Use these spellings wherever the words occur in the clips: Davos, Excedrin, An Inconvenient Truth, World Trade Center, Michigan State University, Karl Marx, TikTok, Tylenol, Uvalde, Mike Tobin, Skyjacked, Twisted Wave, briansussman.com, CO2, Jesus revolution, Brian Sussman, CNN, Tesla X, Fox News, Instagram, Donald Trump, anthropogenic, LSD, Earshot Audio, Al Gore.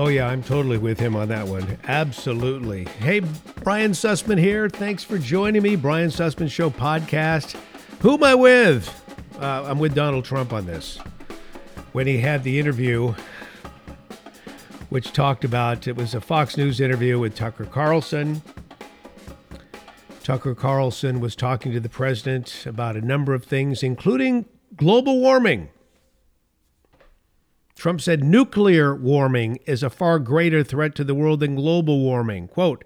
Oh, yeah, I'm totally with him on that one. Absolutely. Hey, Brian Sussman here. Thanks for joining me. Brian Sussman Show podcast. Who am I with? I'm with Donald Trump on this. When he had the interview, which talked about, it was a Fox News interview with Tucker Carlson. Tucker Carlson was talking to the president about a number of things, including global warming. Trump said nuclear warming is a far greater threat to the world than global warming. Quote,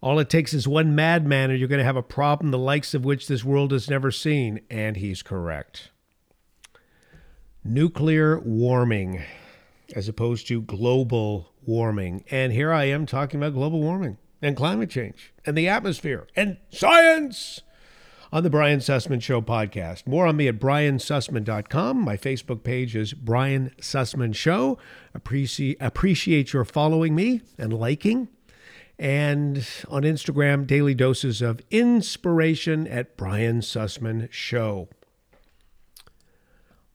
all it takes is one madman and you're going to have a problem the likes of which this world has never seen. And he's correct. Nuclear warming as opposed to global warming. And here I am talking about global warming and climate change and the atmosphere and science on the Brian Sussman Show podcast. More on me at briansussman.com. My Facebook page is Brian Sussman Show. Appreciate your following me and liking. And on Instagram, daily doses of inspiration at Brian Sussman Show.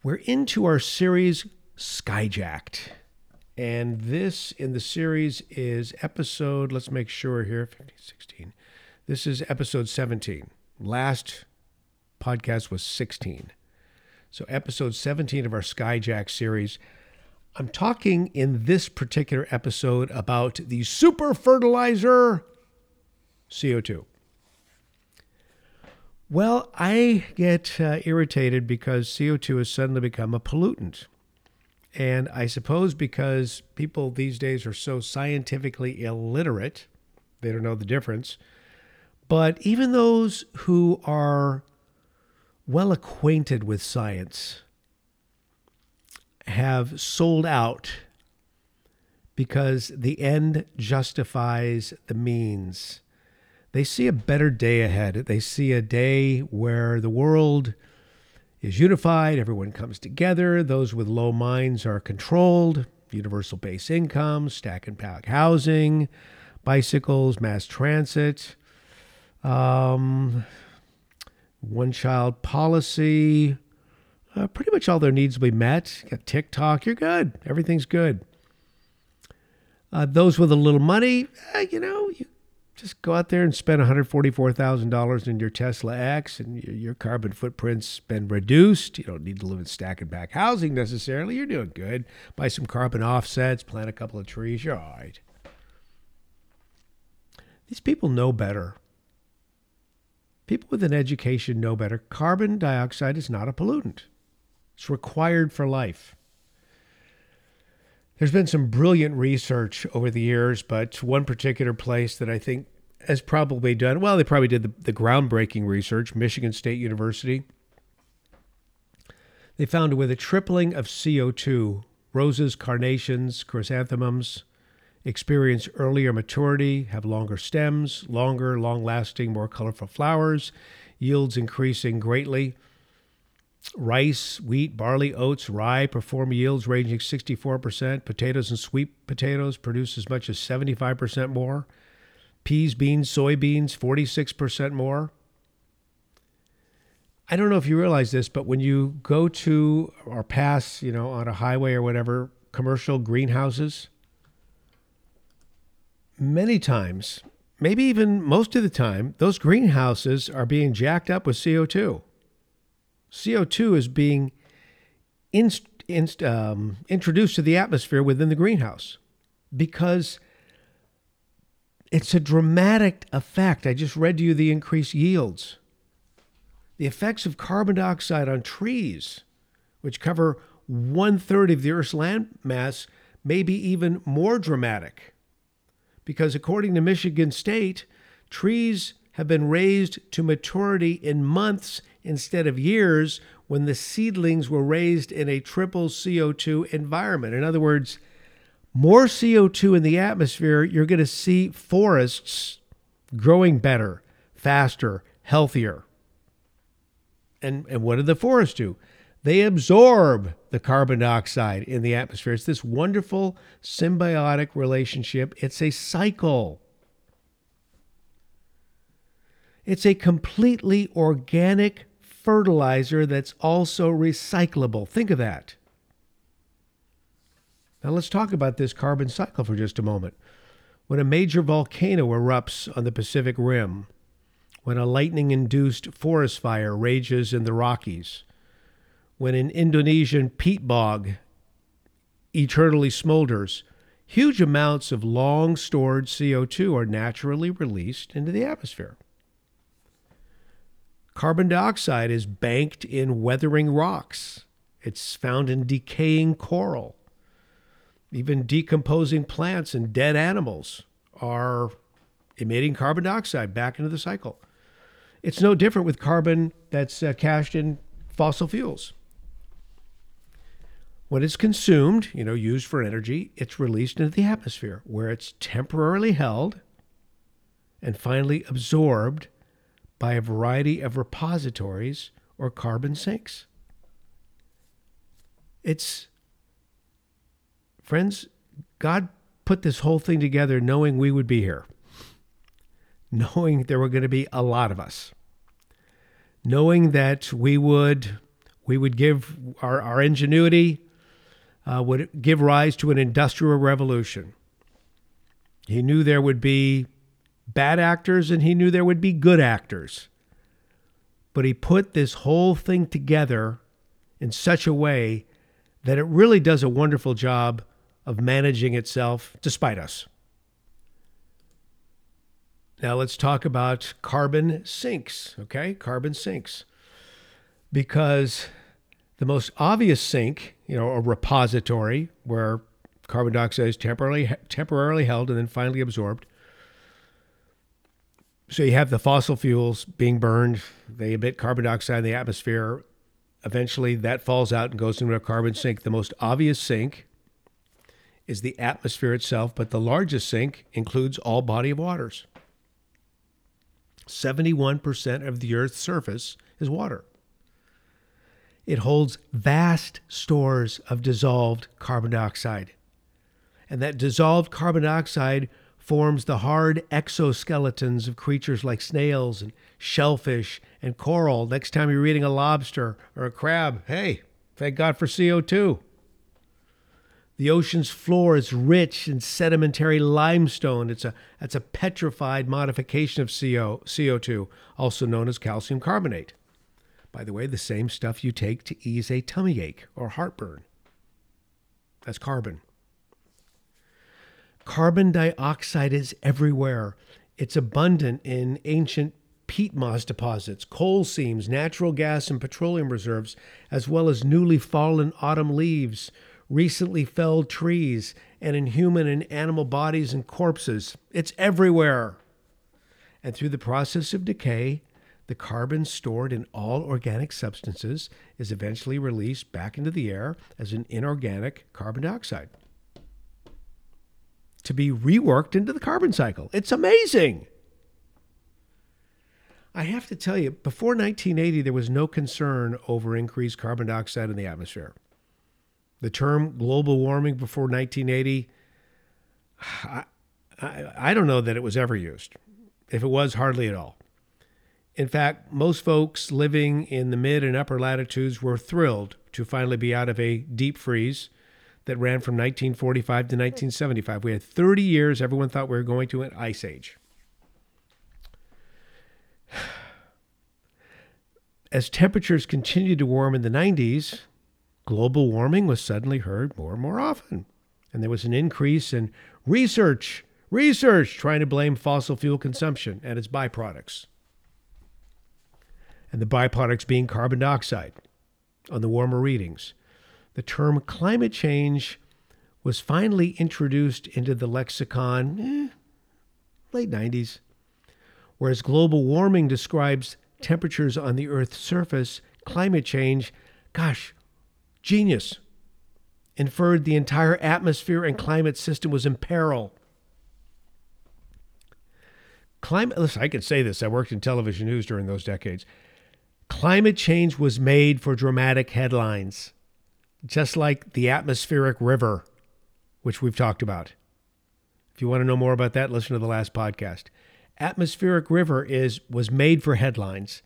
We're into our series Skyjacked. And this in the series is episode, let's make sure here, 15, 16. This is episode 17. Last podcast was 16. So episode 17 of our Skyjacked series. I'm talking in this particular episode about the super fertilizer CO2. Well, I get irritated because CO2 has suddenly become a pollutant. And I suppose because people these days are so scientifically illiterate, they don't know the difference. But even those who are well acquainted with science have sold out because the end justifies the means. They see a better day ahead. They see a day where the world is unified, everyone comes together, those with low minds are controlled, universal base income, stack and pack housing, bicycles, mass transit, one-child policy, pretty much all their needs will be met. You got TikTok, you're good. Everything's good. Those with a little money, you just go out there and spend $144,000 in your Tesla X and your carbon footprint's been reduced. You don't need to live in stack and pack housing necessarily. You're doing good. Buy some carbon offsets, plant a couple of trees. You're all right. These people know better. People with an education know better. Carbon dioxide is not a pollutant. It's required for life. There's been some brilliant research over the years, but one particular place that I think has probably done, well, they probably did the groundbreaking research, Michigan State University. They found with a tripling of CO2, roses, carnations, chrysanthemums experience earlier maturity, have longer stems, longer, long-lasting, more colorful flowers, yields increasing greatly. Rice, wheat, barley, oats, rye perform yields ranging 64%. Potatoes and sweet potatoes produce as much as 75% more. Peas, beans, soybeans, 46% more. I don't know if you realize this, but when you go to or pass, on a highway or whatever, commercial greenhouses, many times, maybe even most of the time, those greenhouses are being jacked up with CO2. CO2 is being introduced to the atmosphere within the greenhouse because it's a dramatic effect. I just read to you the increased yields. The effects of carbon dioxide on trees, which cover 1/3 of the Earth's land mass, may be even more dramatic. Because according to Michigan State, trees have been raised to maturity in months instead of years when the seedlings were raised in a triple CO2 environment. In other words, more CO2 in the atmosphere, you're going to see forests growing better, faster, healthier. And what do the forests do? They absorb the carbon dioxide in the atmosphere. It's this wonderful symbiotic relationship. It's a cycle. It's a completely organic fertilizer that's also recyclable. Think of that. Now let's talk about this carbon cycle for just a moment. When a major volcano erupts on the Pacific Rim, when a lightning-induced forest fire rages in the Rockies, when an Indonesian peat bog eternally smolders, huge amounts of long-stored CO2 are naturally released into the atmosphere. Carbon dioxide is banked in weathering rocks. It's found in decaying coral. Even decomposing plants and dead animals are emitting carbon dioxide back into the cycle. It's no different with carbon that's cached in fossil fuels. When it's consumed, used for energy, it's released into the atmosphere where it's temporarily held and finally absorbed by a variety of repositories or carbon sinks. Friends, God put this whole thing together knowing we would be here, knowing there were going to be a lot of us, knowing that we would give our ingenuity, would give rise to an industrial revolution. He knew there would be bad actors and he knew there would be good actors. But he put this whole thing together in such a way that it really does a wonderful job of managing itself despite us. Now let's talk about carbon sinks, okay? Carbon sinks. Because the most obvious sink, a repository where carbon dioxide is temporarily held and then finally absorbed. So you have the fossil fuels being burned. They emit carbon dioxide in the atmosphere. Eventually that falls out and goes into a carbon sink. The most obvious sink is the atmosphere itself, but the largest sink includes all body of waters. 71% of the Earth's surface is water. It holds vast stores of dissolved carbon dioxide. And that dissolved carbon dioxide forms the hard exoskeletons of creatures like snails and shellfish and coral. Next time you're eating a lobster or a crab, hey, thank God for CO2. The ocean's floor is rich in sedimentary limestone. It's a petrified modification of CO2, also known as calcium carbonate. By the way, the same stuff you take to ease a tummy ache or heartburn. That's carbon. Carbon dioxide is everywhere. It's abundant in ancient peat moss deposits, coal seams, natural gas and petroleum reserves, as well as newly fallen autumn leaves, recently felled trees, and in human and animal bodies and corpses. It's everywhere. And through the process of decay, the carbon stored in all organic substances is eventually released back into the air as an inorganic carbon dioxide, to be reworked into the carbon cycle. It's amazing. I have to tell you, before 1980, there was no concern over increased carbon dioxide in the atmosphere. The term global warming before 1980, I don't know that it was ever used. If it was, hardly at all. In fact, most folks living in the mid and upper latitudes were thrilled to finally be out of a deep freeze that ran from 1945 to 1975. We had 30 years. Everyone thought we were going to an ice age. As temperatures continued to warm in the 90s, global warming was suddenly heard more and more often. And there was an increase in research trying to blame fossil fuel consumption and its byproducts. And the byproducts being carbon dioxide on the warmer readings. The term climate change was finally introduced into the lexicon, late 90s, whereas global warming describes temperatures on the Earth's surface. Climate change, gosh, genius, inferred the entire atmosphere and climate system was in peril. Listen, I can say this. I worked in television news during those decades. Climate change was made for dramatic headlines. Just like the atmospheric river, which we've talked about. If you want to know more about that, listen to the last podcast. Atmospheric river was made for headlines.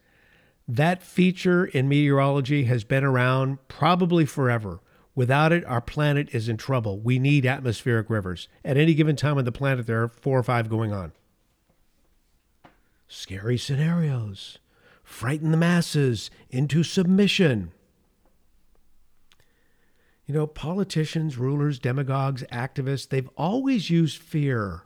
That feature in meteorology has been around probably forever. Without it, our planet is in trouble. We need atmospheric rivers. At any given time on the planet, there are 4 or 5 going on. Scary scenarios. Frighten the masses into submission. You know, politicians, rulers, demagogues, activists, they've always used fear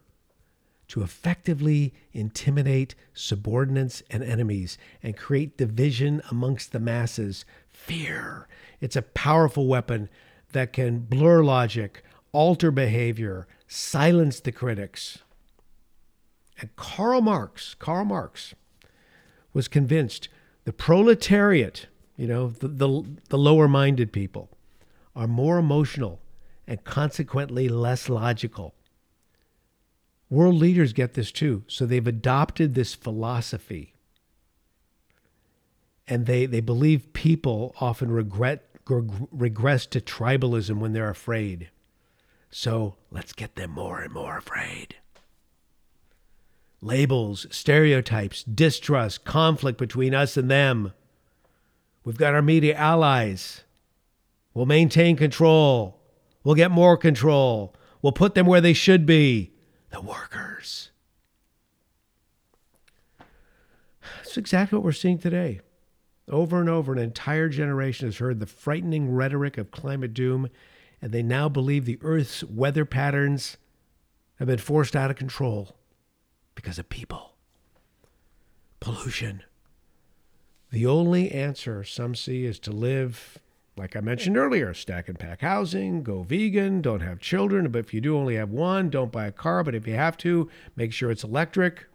to effectively intimidate subordinates and enemies and create division amongst the masses. Fear. It's a powerful weapon that can blur logic, alter behavior, silence the critics. And Karl Marx was convinced the proletariat, you know, the lower-minded people, are more emotional and consequently less logical. World leaders get this too, so they've adopted this philosophy. And they believe people often regress to tribalism when they're afraid. So let's get them more and more afraid. Labels, stereotypes, distrust, conflict between us and them. We've got our media allies. We'll maintain control. We'll get more control. We'll put them where they should be. The workers. That's exactly what we're seeing today. Over and over, an entire generation has heard the frightening rhetoric of climate doom, and they now believe the Earth's weather patterns have been forced out of control because of people. Pollution. The only answer some see is to live, like I mentioned earlier, stack and pack housing, go vegan, don't have children, but if you do only have one, don't buy a car, but if you have to, make sure it's electric.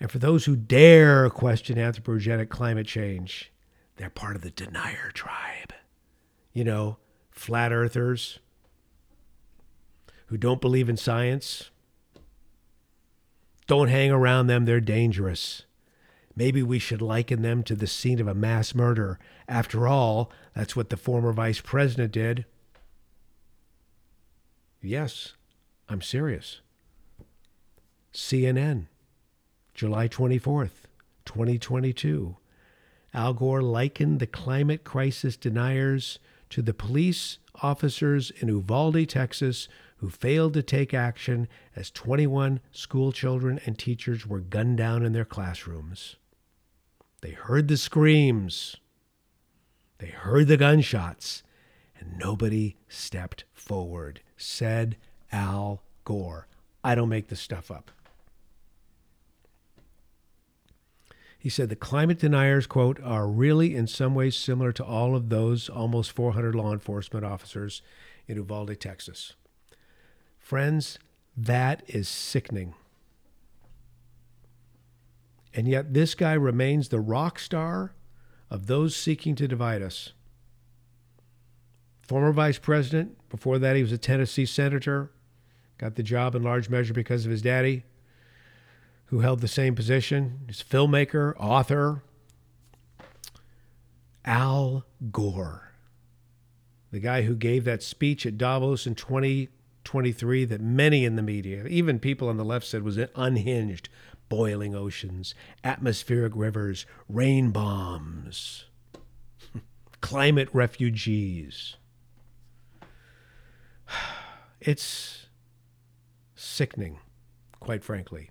And for those who dare question anthropogenic climate change, they're part of the denier tribe. You know, flat earthers who don't believe in science. Don't hang around them, they're dangerous. Maybe we should liken them to the scene of a mass murder. After all, that's what the former vice president did. Yes, I'm serious. CNN, July 24th, 2022. Al Gore likened the climate crisis deniers to the police officers in Uvalde, Texas, who failed to take action as 21 school children and teachers were gunned down in their classrooms. They heard the screams. They heard the gunshots. And nobody stepped forward, said Al Gore. I don't make this stuff up. He said the climate deniers, quote, are really in some ways similar to all of those almost 400 law enforcement officers in Uvalde, Texas. Friends, that is sickening. And yet this guy remains the rock star of those seeking to divide us. Former vice president, before that he was a Tennessee senator, got the job in large measure because of his daddy, who held the same position. He's a filmmaker, author. Al Gore, the guy who gave that speech at Davos in 2023 that many in the media, even people on the left, said was unhinged. Boiling oceans, atmospheric rivers, rain bombs, climate refugees. It's sickening, quite frankly.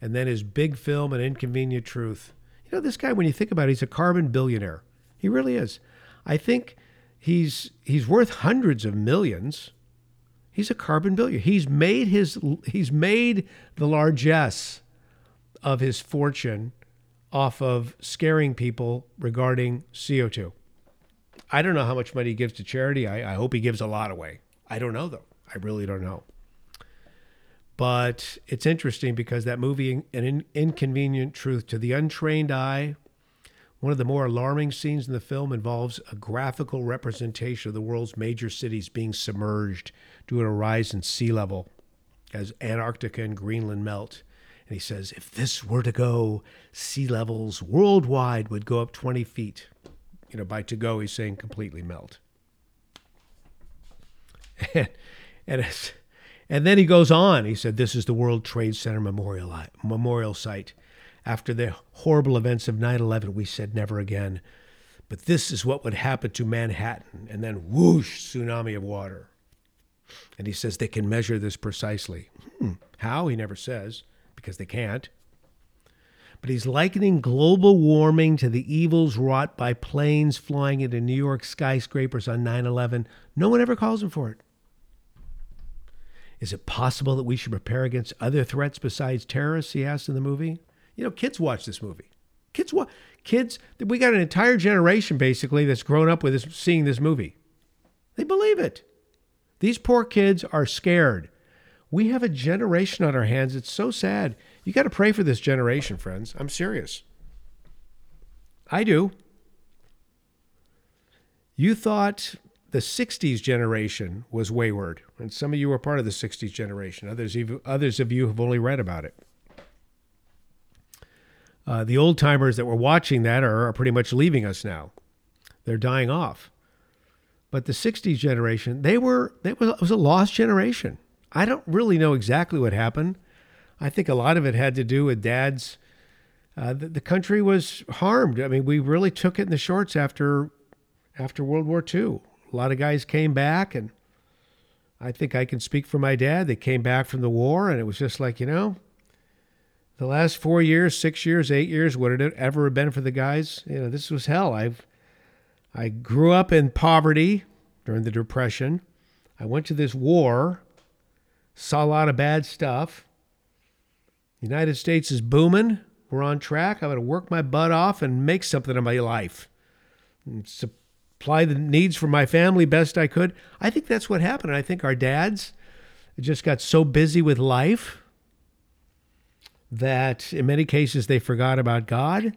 And then his big film, An Inconvenient Truth. You know, this guy, when you think about it, he's a carbon billionaire. He really is. I think he's worth hundreds of millions. He's a carbon billionaire. He's made the largesse of his fortune off of scaring people regarding CO2. I don't know how much money he gives to charity. I hope he gives a lot away. I don't know, though. I really don't know. But it's interesting because that movie, An Inconvenient Truth, to the untrained eye, one of the more alarming scenes in the film involves a graphical representation of the world's major cities being submerged due to a rise in sea level as Antarctica and Greenland melt. And he says, if this were to go, sea levels worldwide would go up 20 feet. You know, by to go, he's saying completely melt. And then he goes on. He said, this is the World Trade Center memorial site. After the horrible events of 9/11, we said never again. But this is what would happen to Manhattan. And then whoosh, tsunami of water. And he says they can measure this precisely. How? He never says, because they can't. But he's likening global warming to the evils wrought by planes flying into New York skyscrapers on 9/11. No one ever calls him for it. Is it possible that we should prepare against other threats besides terrorists, he asked in the movie? You know, kids watch this movie. Kids, we got an entire generation, basically, that's grown up with this, seeing this movie. They believe it. These poor kids are scared. We have a generation on our hands. It's so sad. You got to pray for this generation, friends. I'm serious. I do. You thought the 60s generation was wayward, and some of you were part of the 60s generation. Others of you have only read about it. The old-timers that were watching that are pretty much leaving us now. They're dying off. But the 60s generation, it was a lost generation. I don't really know exactly what happened. I think a lot of it had to do with dads. The country was harmed. I mean, we really took it in the shorts after World War II. A lot of guys came back, and I think I can speak for my dad. They came back from the war, and it was just like, you know, the last 4 years, 6 years, 8 years, what had it ever have been for the guys? You know, this was hell. I grew up in poverty during the Depression. I went to this war, saw a lot of bad stuff. The United States is booming. We're on track. I'm going to work my butt off and make something of my life. And supply the needs for my family best I could. I think that's what happened. I think our dads just got so busy with life that in many cases they forgot about God. And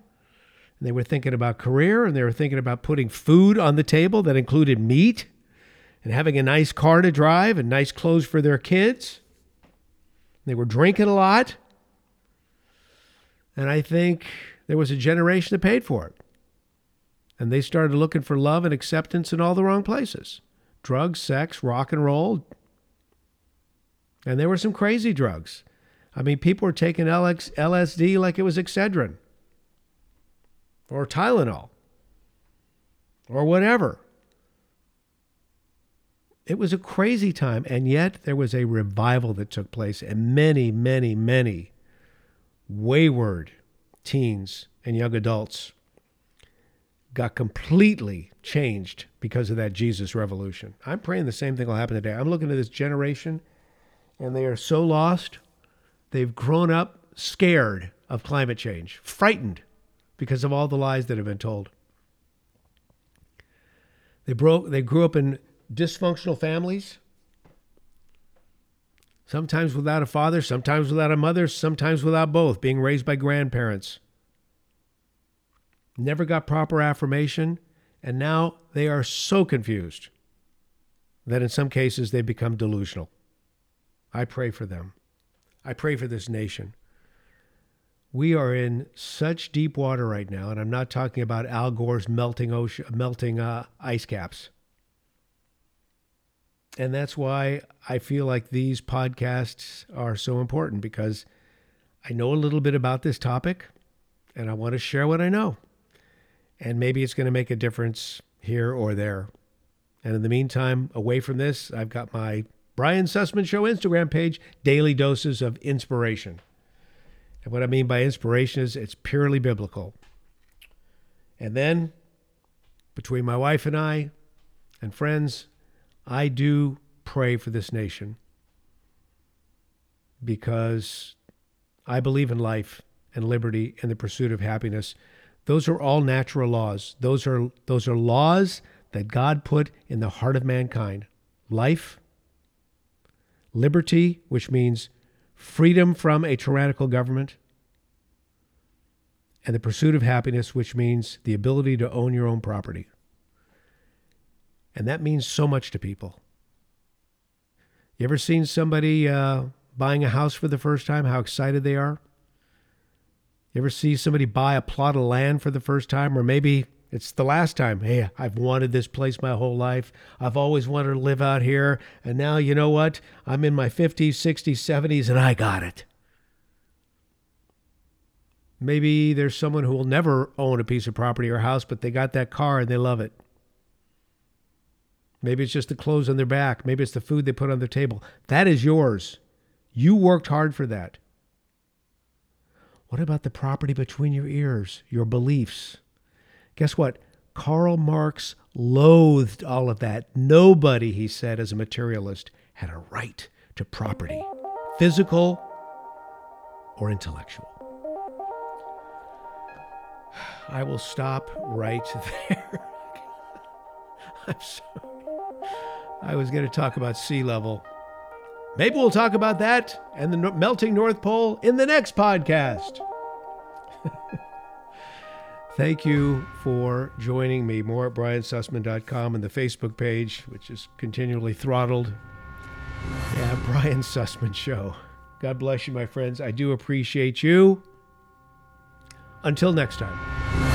they were thinking about career, and they were thinking about putting food on the table that included meat and having a nice car to drive and nice clothes for their kids. They were drinking a lot. And I think there was a generation that paid for it. And they started looking for love and acceptance in all the wrong places. Drugs, sex, rock and roll. And there were some crazy drugs. I mean, people were taking LSD like it was Excedrin. Or Tylenol. Or whatever. It was a crazy time. And yet there was a revival that took place. And many, many, many wayward teens and young adults got completely changed because of that Jesus revolution. I'm praying the same thing will happen today. I'm looking at this generation, and they are so lost. They've grown up scared of climate change, frightened because of all the lies that have been told. They grew up in dysfunctional families. Sometimes without a father, sometimes without a mother, sometimes without both, being raised by grandparents. Never got proper affirmation, and now they are so confused that in some cases they become delusional. I pray for them. I pray for this nation. We are in such deep water right now, and I'm not talking about Al Gore's melting ice caps. And that's why I feel like these podcasts are so important, because I know a little bit about this topic and I want to share what I know. And maybe it's going to make a difference here or there. And in the meantime, away from this, I've got my Brian Sussman Show Instagram page, daily doses of inspiration. And what I mean by inspiration is it's purely biblical. And then between my wife and I and friends, I do pray for this nation because I believe in life and liberty and the pursuit of happiness. Those are all natural laws. Those are laws that God put in the heart of mankind. Life, liberty, which means freedom from a tyrannical government, and the pursuit of happiness, which means the ability to own your own property. And that means so much to people. You ever seen somebody buying a house for the first time, how excited they are? You ever see somebody buy a plot of land for the first time, or maybe it's the last time? Hey, I've wanted this place my whole life. I've always wanted to live out here. And now, you know what? I'm in my 50s, 60s, 70s, and I got it. Maybe there's someone who will never own a piece of property or house, but they got that car and they love it. Maybe it's just the clothes on their back. Maybe it's the food they put on their table. That is yours. You worked hard for that. What about the property between your ears, your beliefs? Guess what? Karl Marx loathed all of that. Nobody, he said, as a materialist, had a right to property, physical or intellectual. I will stop right there. I'm sorry. I was going to talk about sea level. Maybe we'll talk about that and the melting North Pole in the next podcast. Thank you for joining me. More at briansussman.com and the Facebook page, which is continually throttled. Yeah, Brian Sussman Show. God bless you, my friends. I do appreciate you. Until next time.